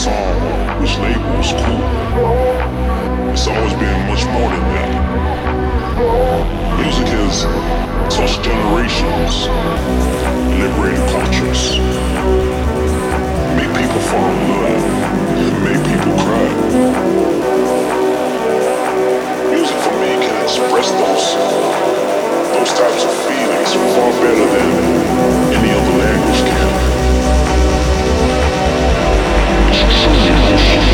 song which labels cool. It's always been much more than that. Music has touched generations, liberated cultures, made people fall in love, and made people cry. Music for me can express those types of feelings far better than any other language can. It's true emotion.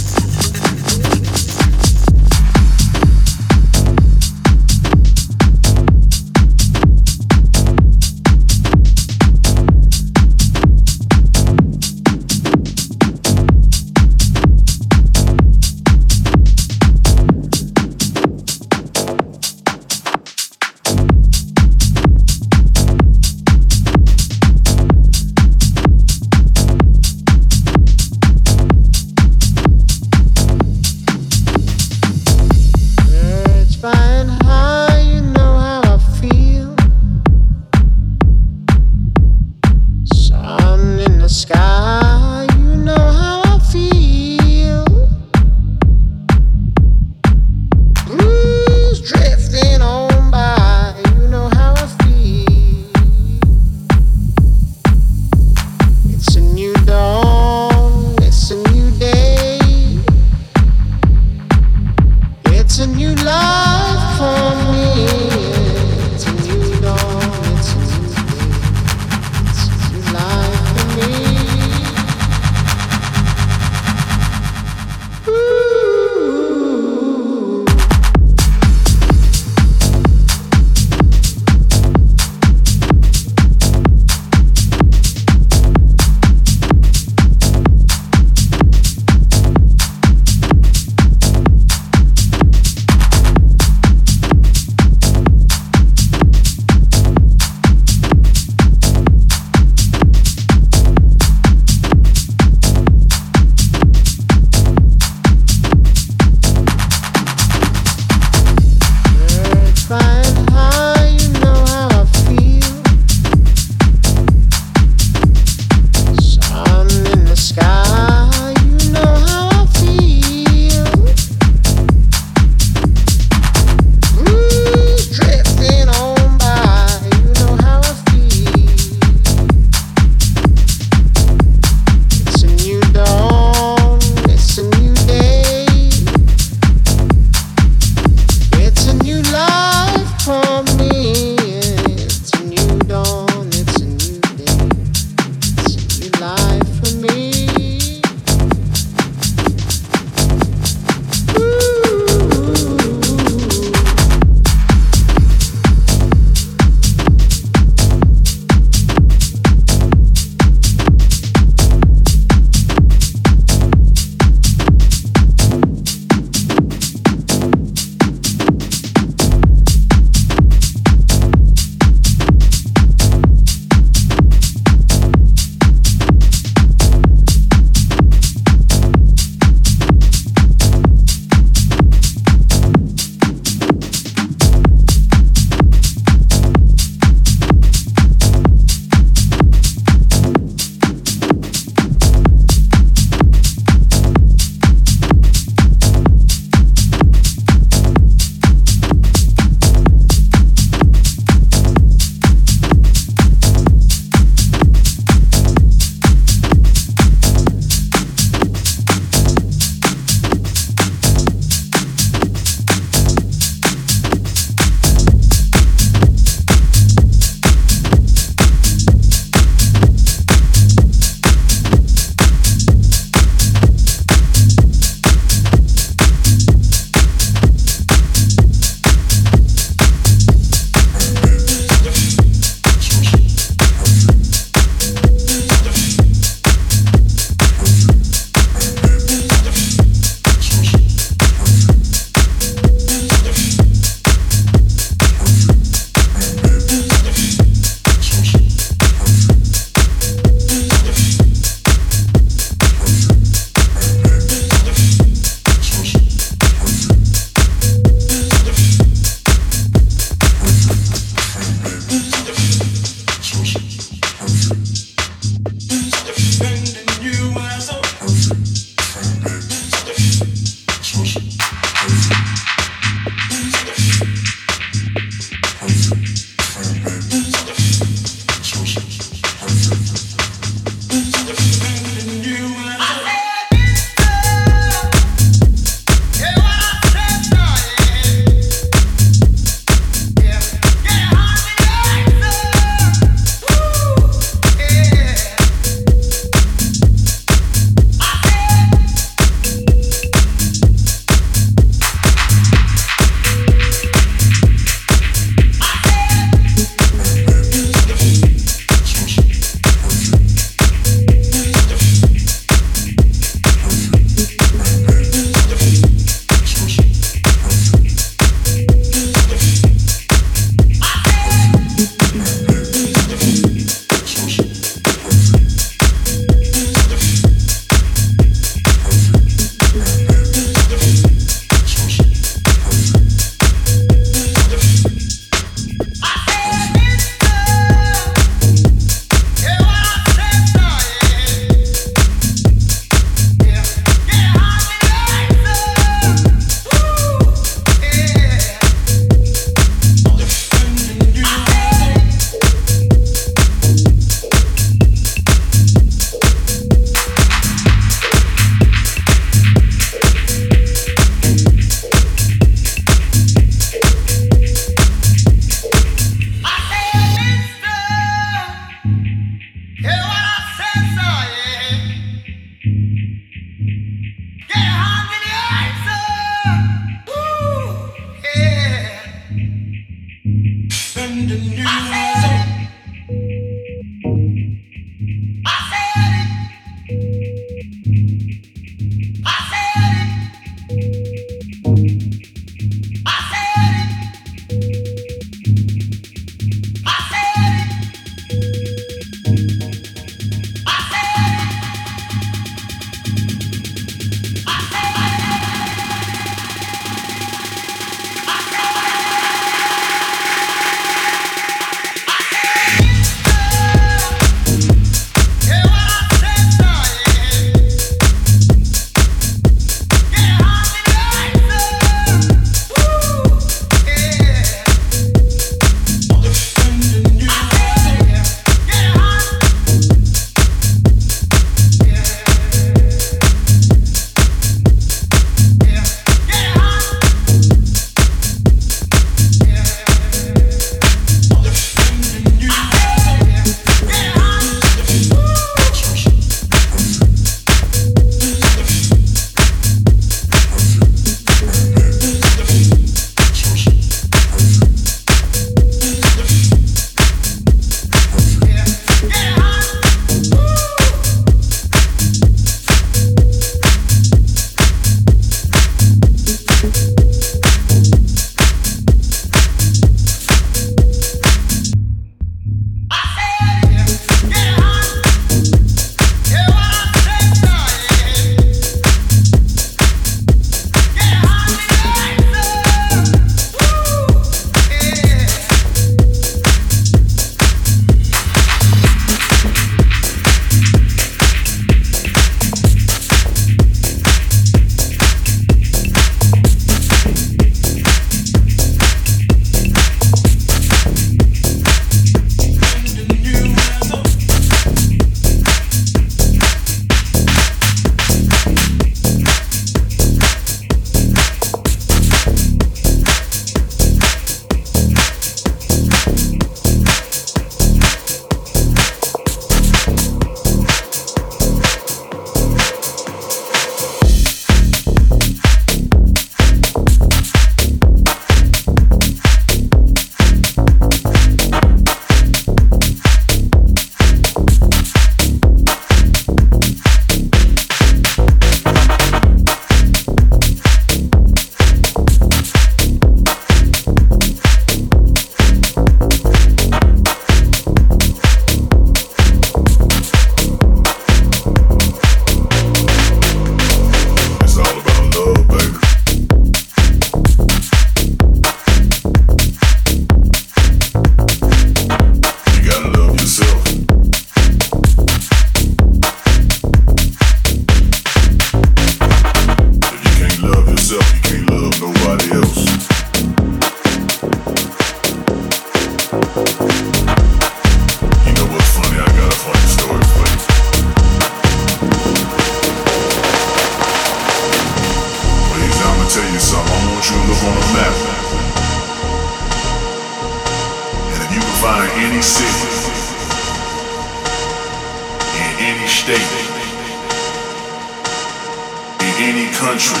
any country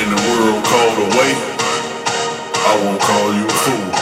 in the world called away, I won't call you a fool.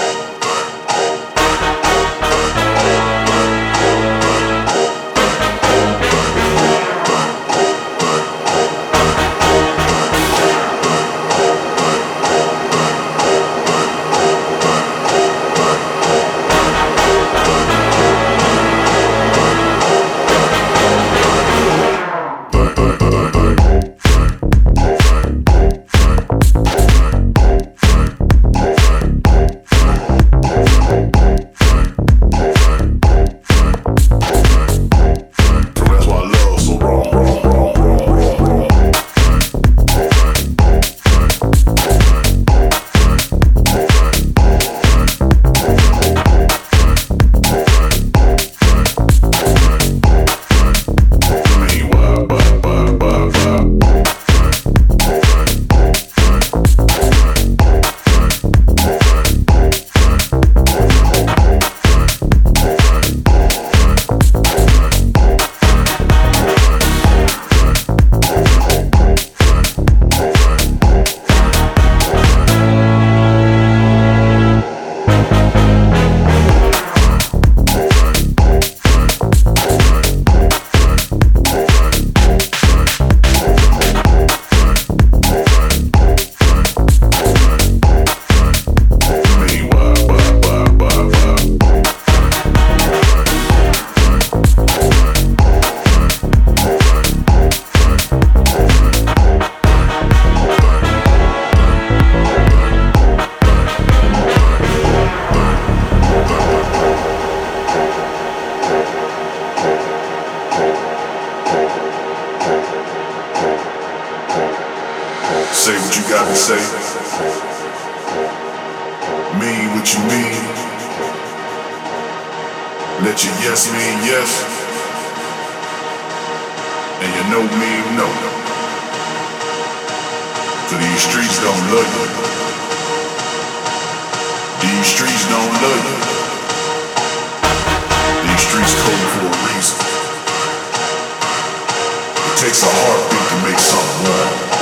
Say what you gotta say, mean what you mean, let your yes mean yes, and your no mean no, for these streets don't love you, these streets don't love you, these streets code for a reason, it takes a heartbeat to make something right. Bye.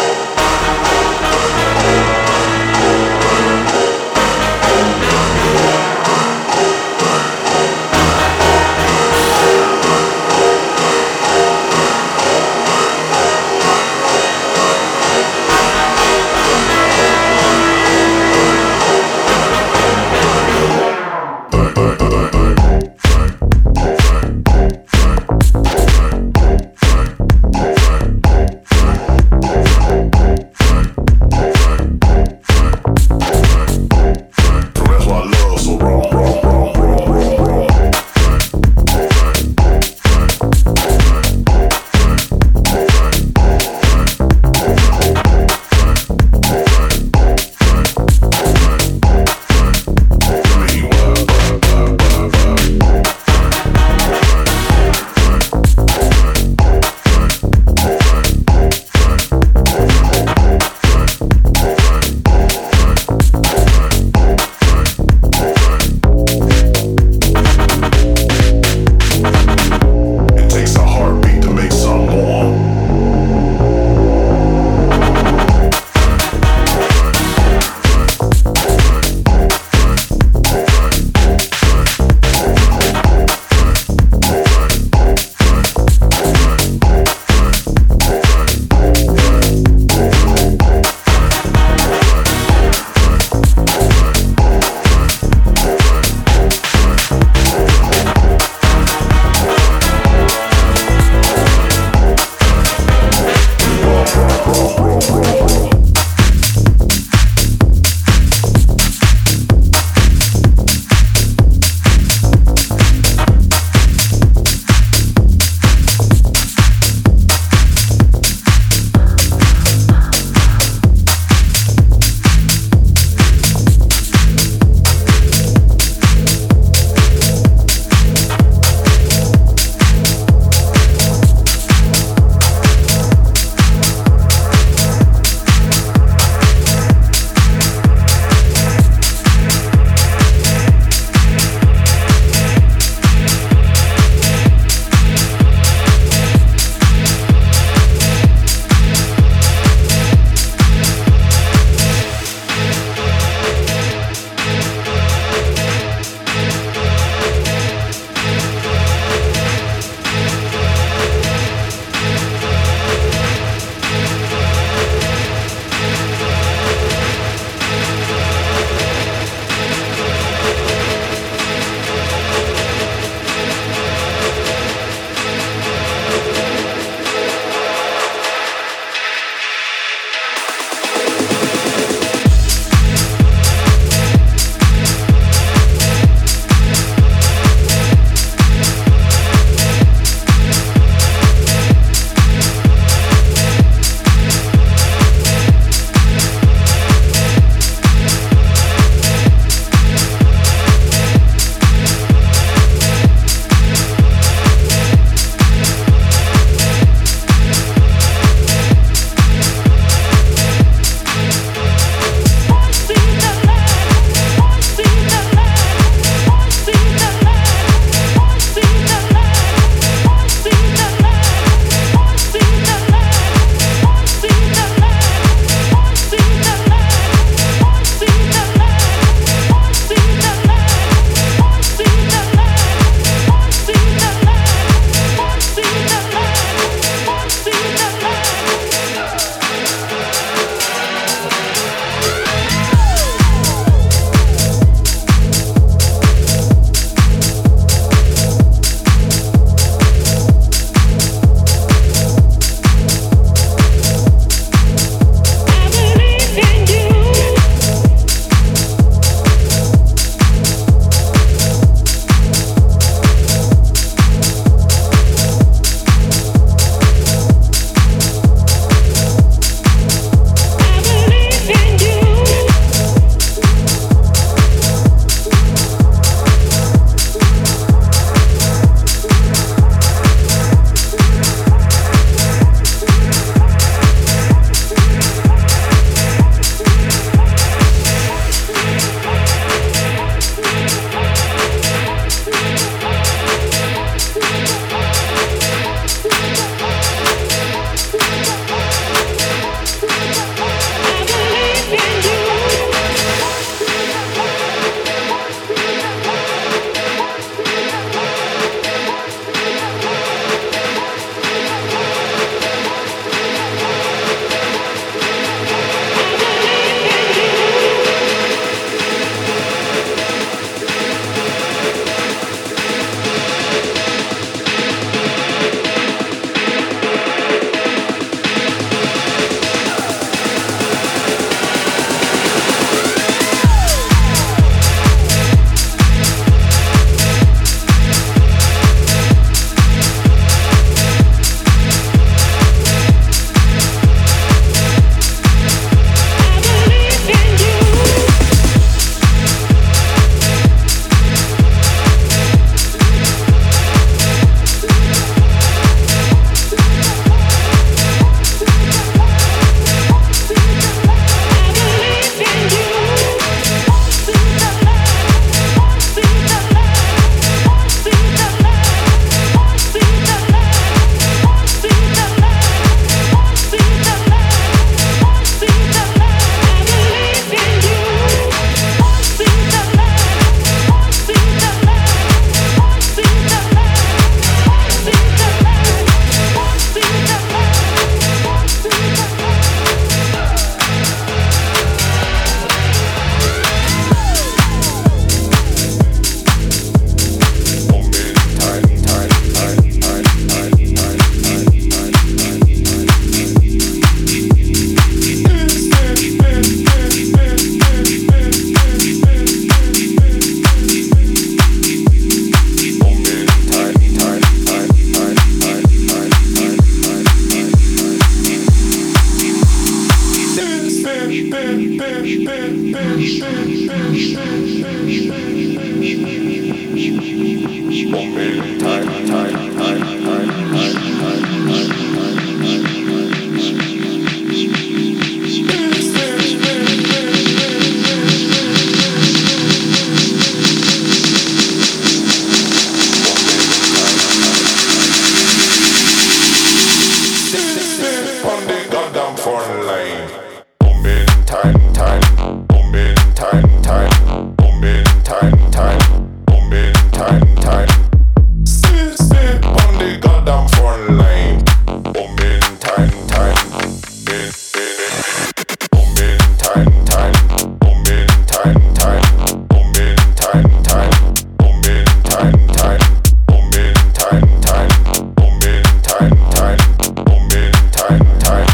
online. Bombing time, time. Bombing time, time. Bombing time, time. Bombing time, time. Stay on the goddamn phone line. Bombing time, time. Bombing time, time. Bombing time, time. Bombing time, time. Bombing time, time. Bombing time, time. Bombing time, time. Bombing time, time. Bombing time, time.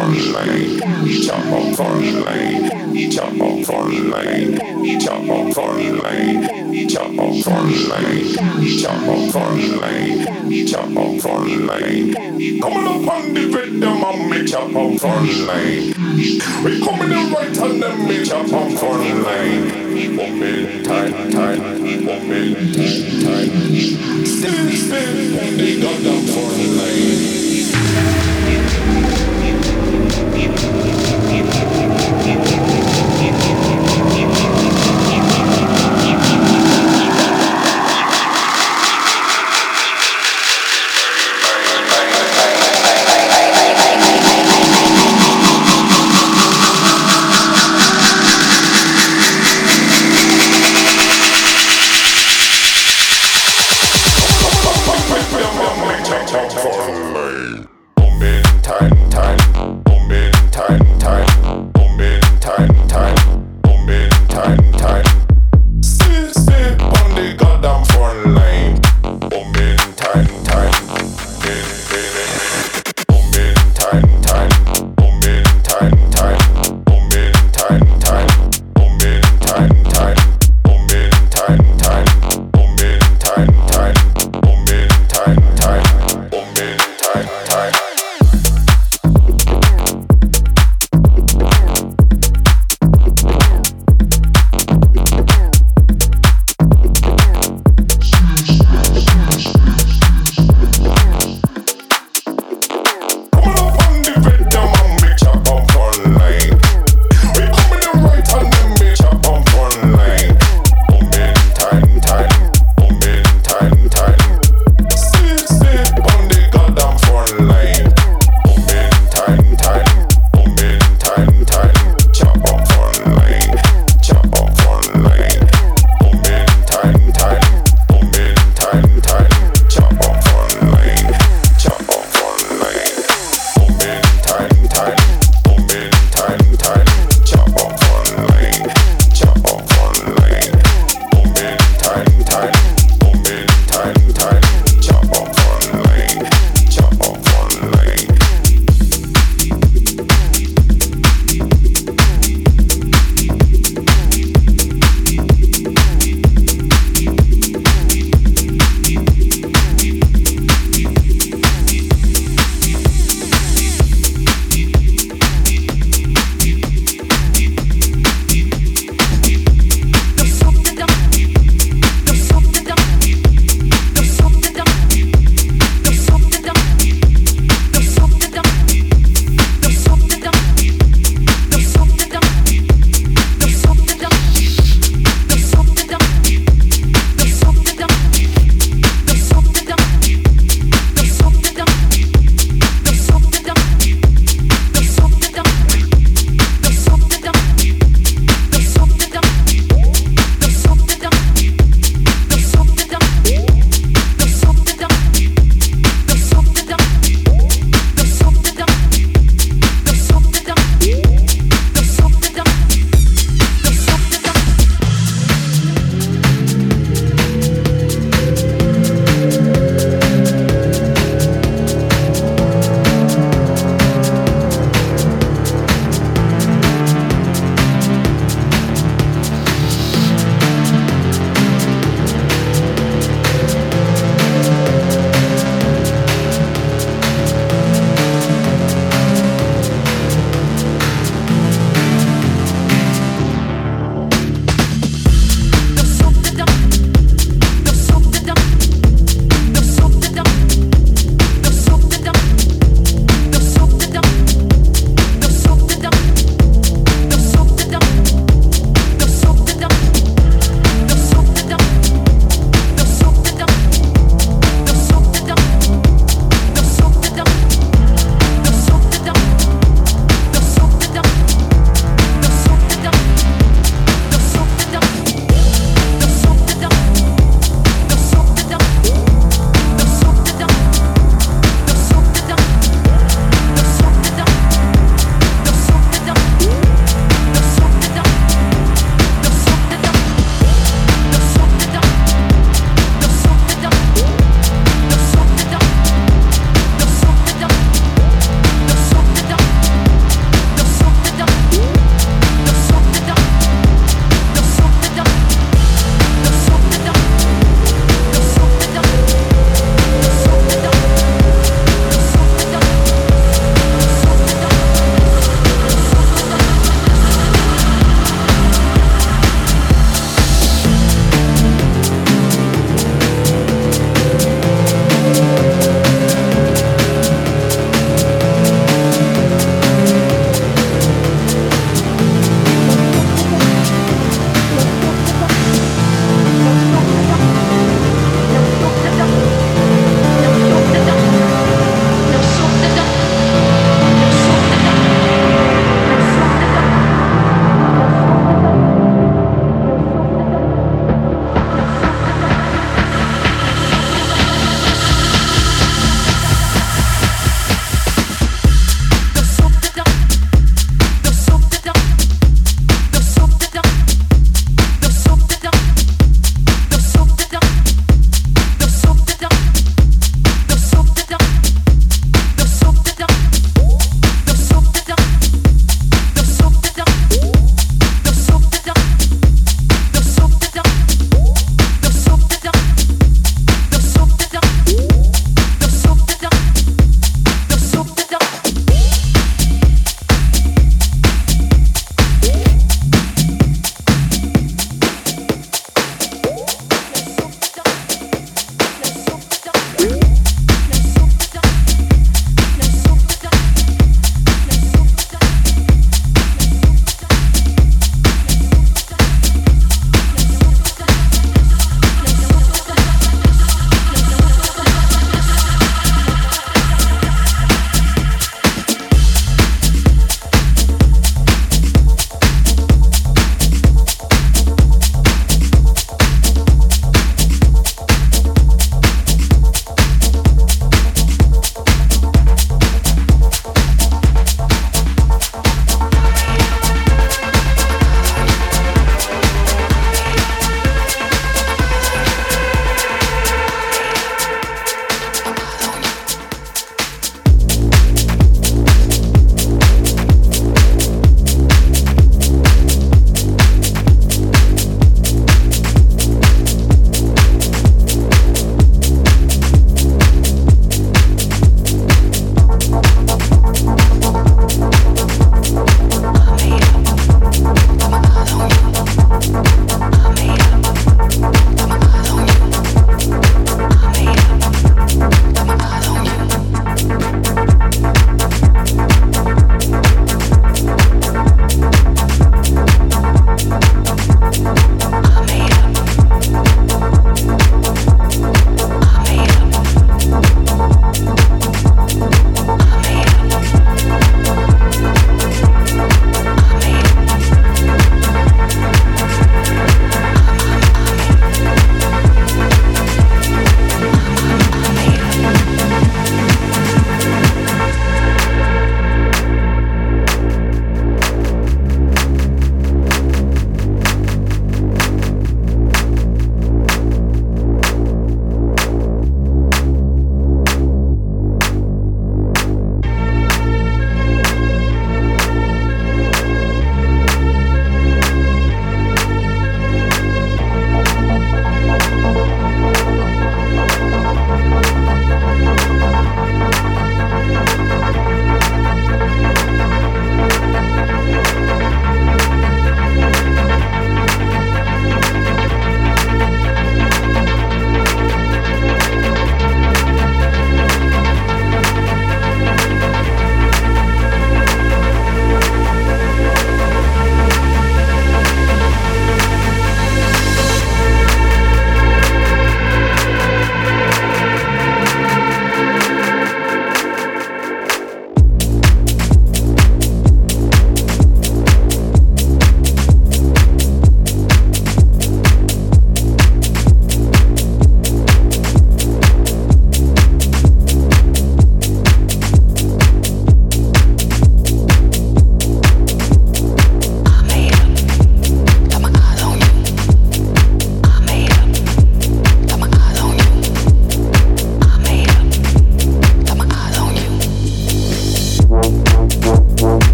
Coming up on the rhythm and me chop on front line. We coming in right and then me chop on front line. Bombing time, time, bombing time, time. Still on the goddamn front line.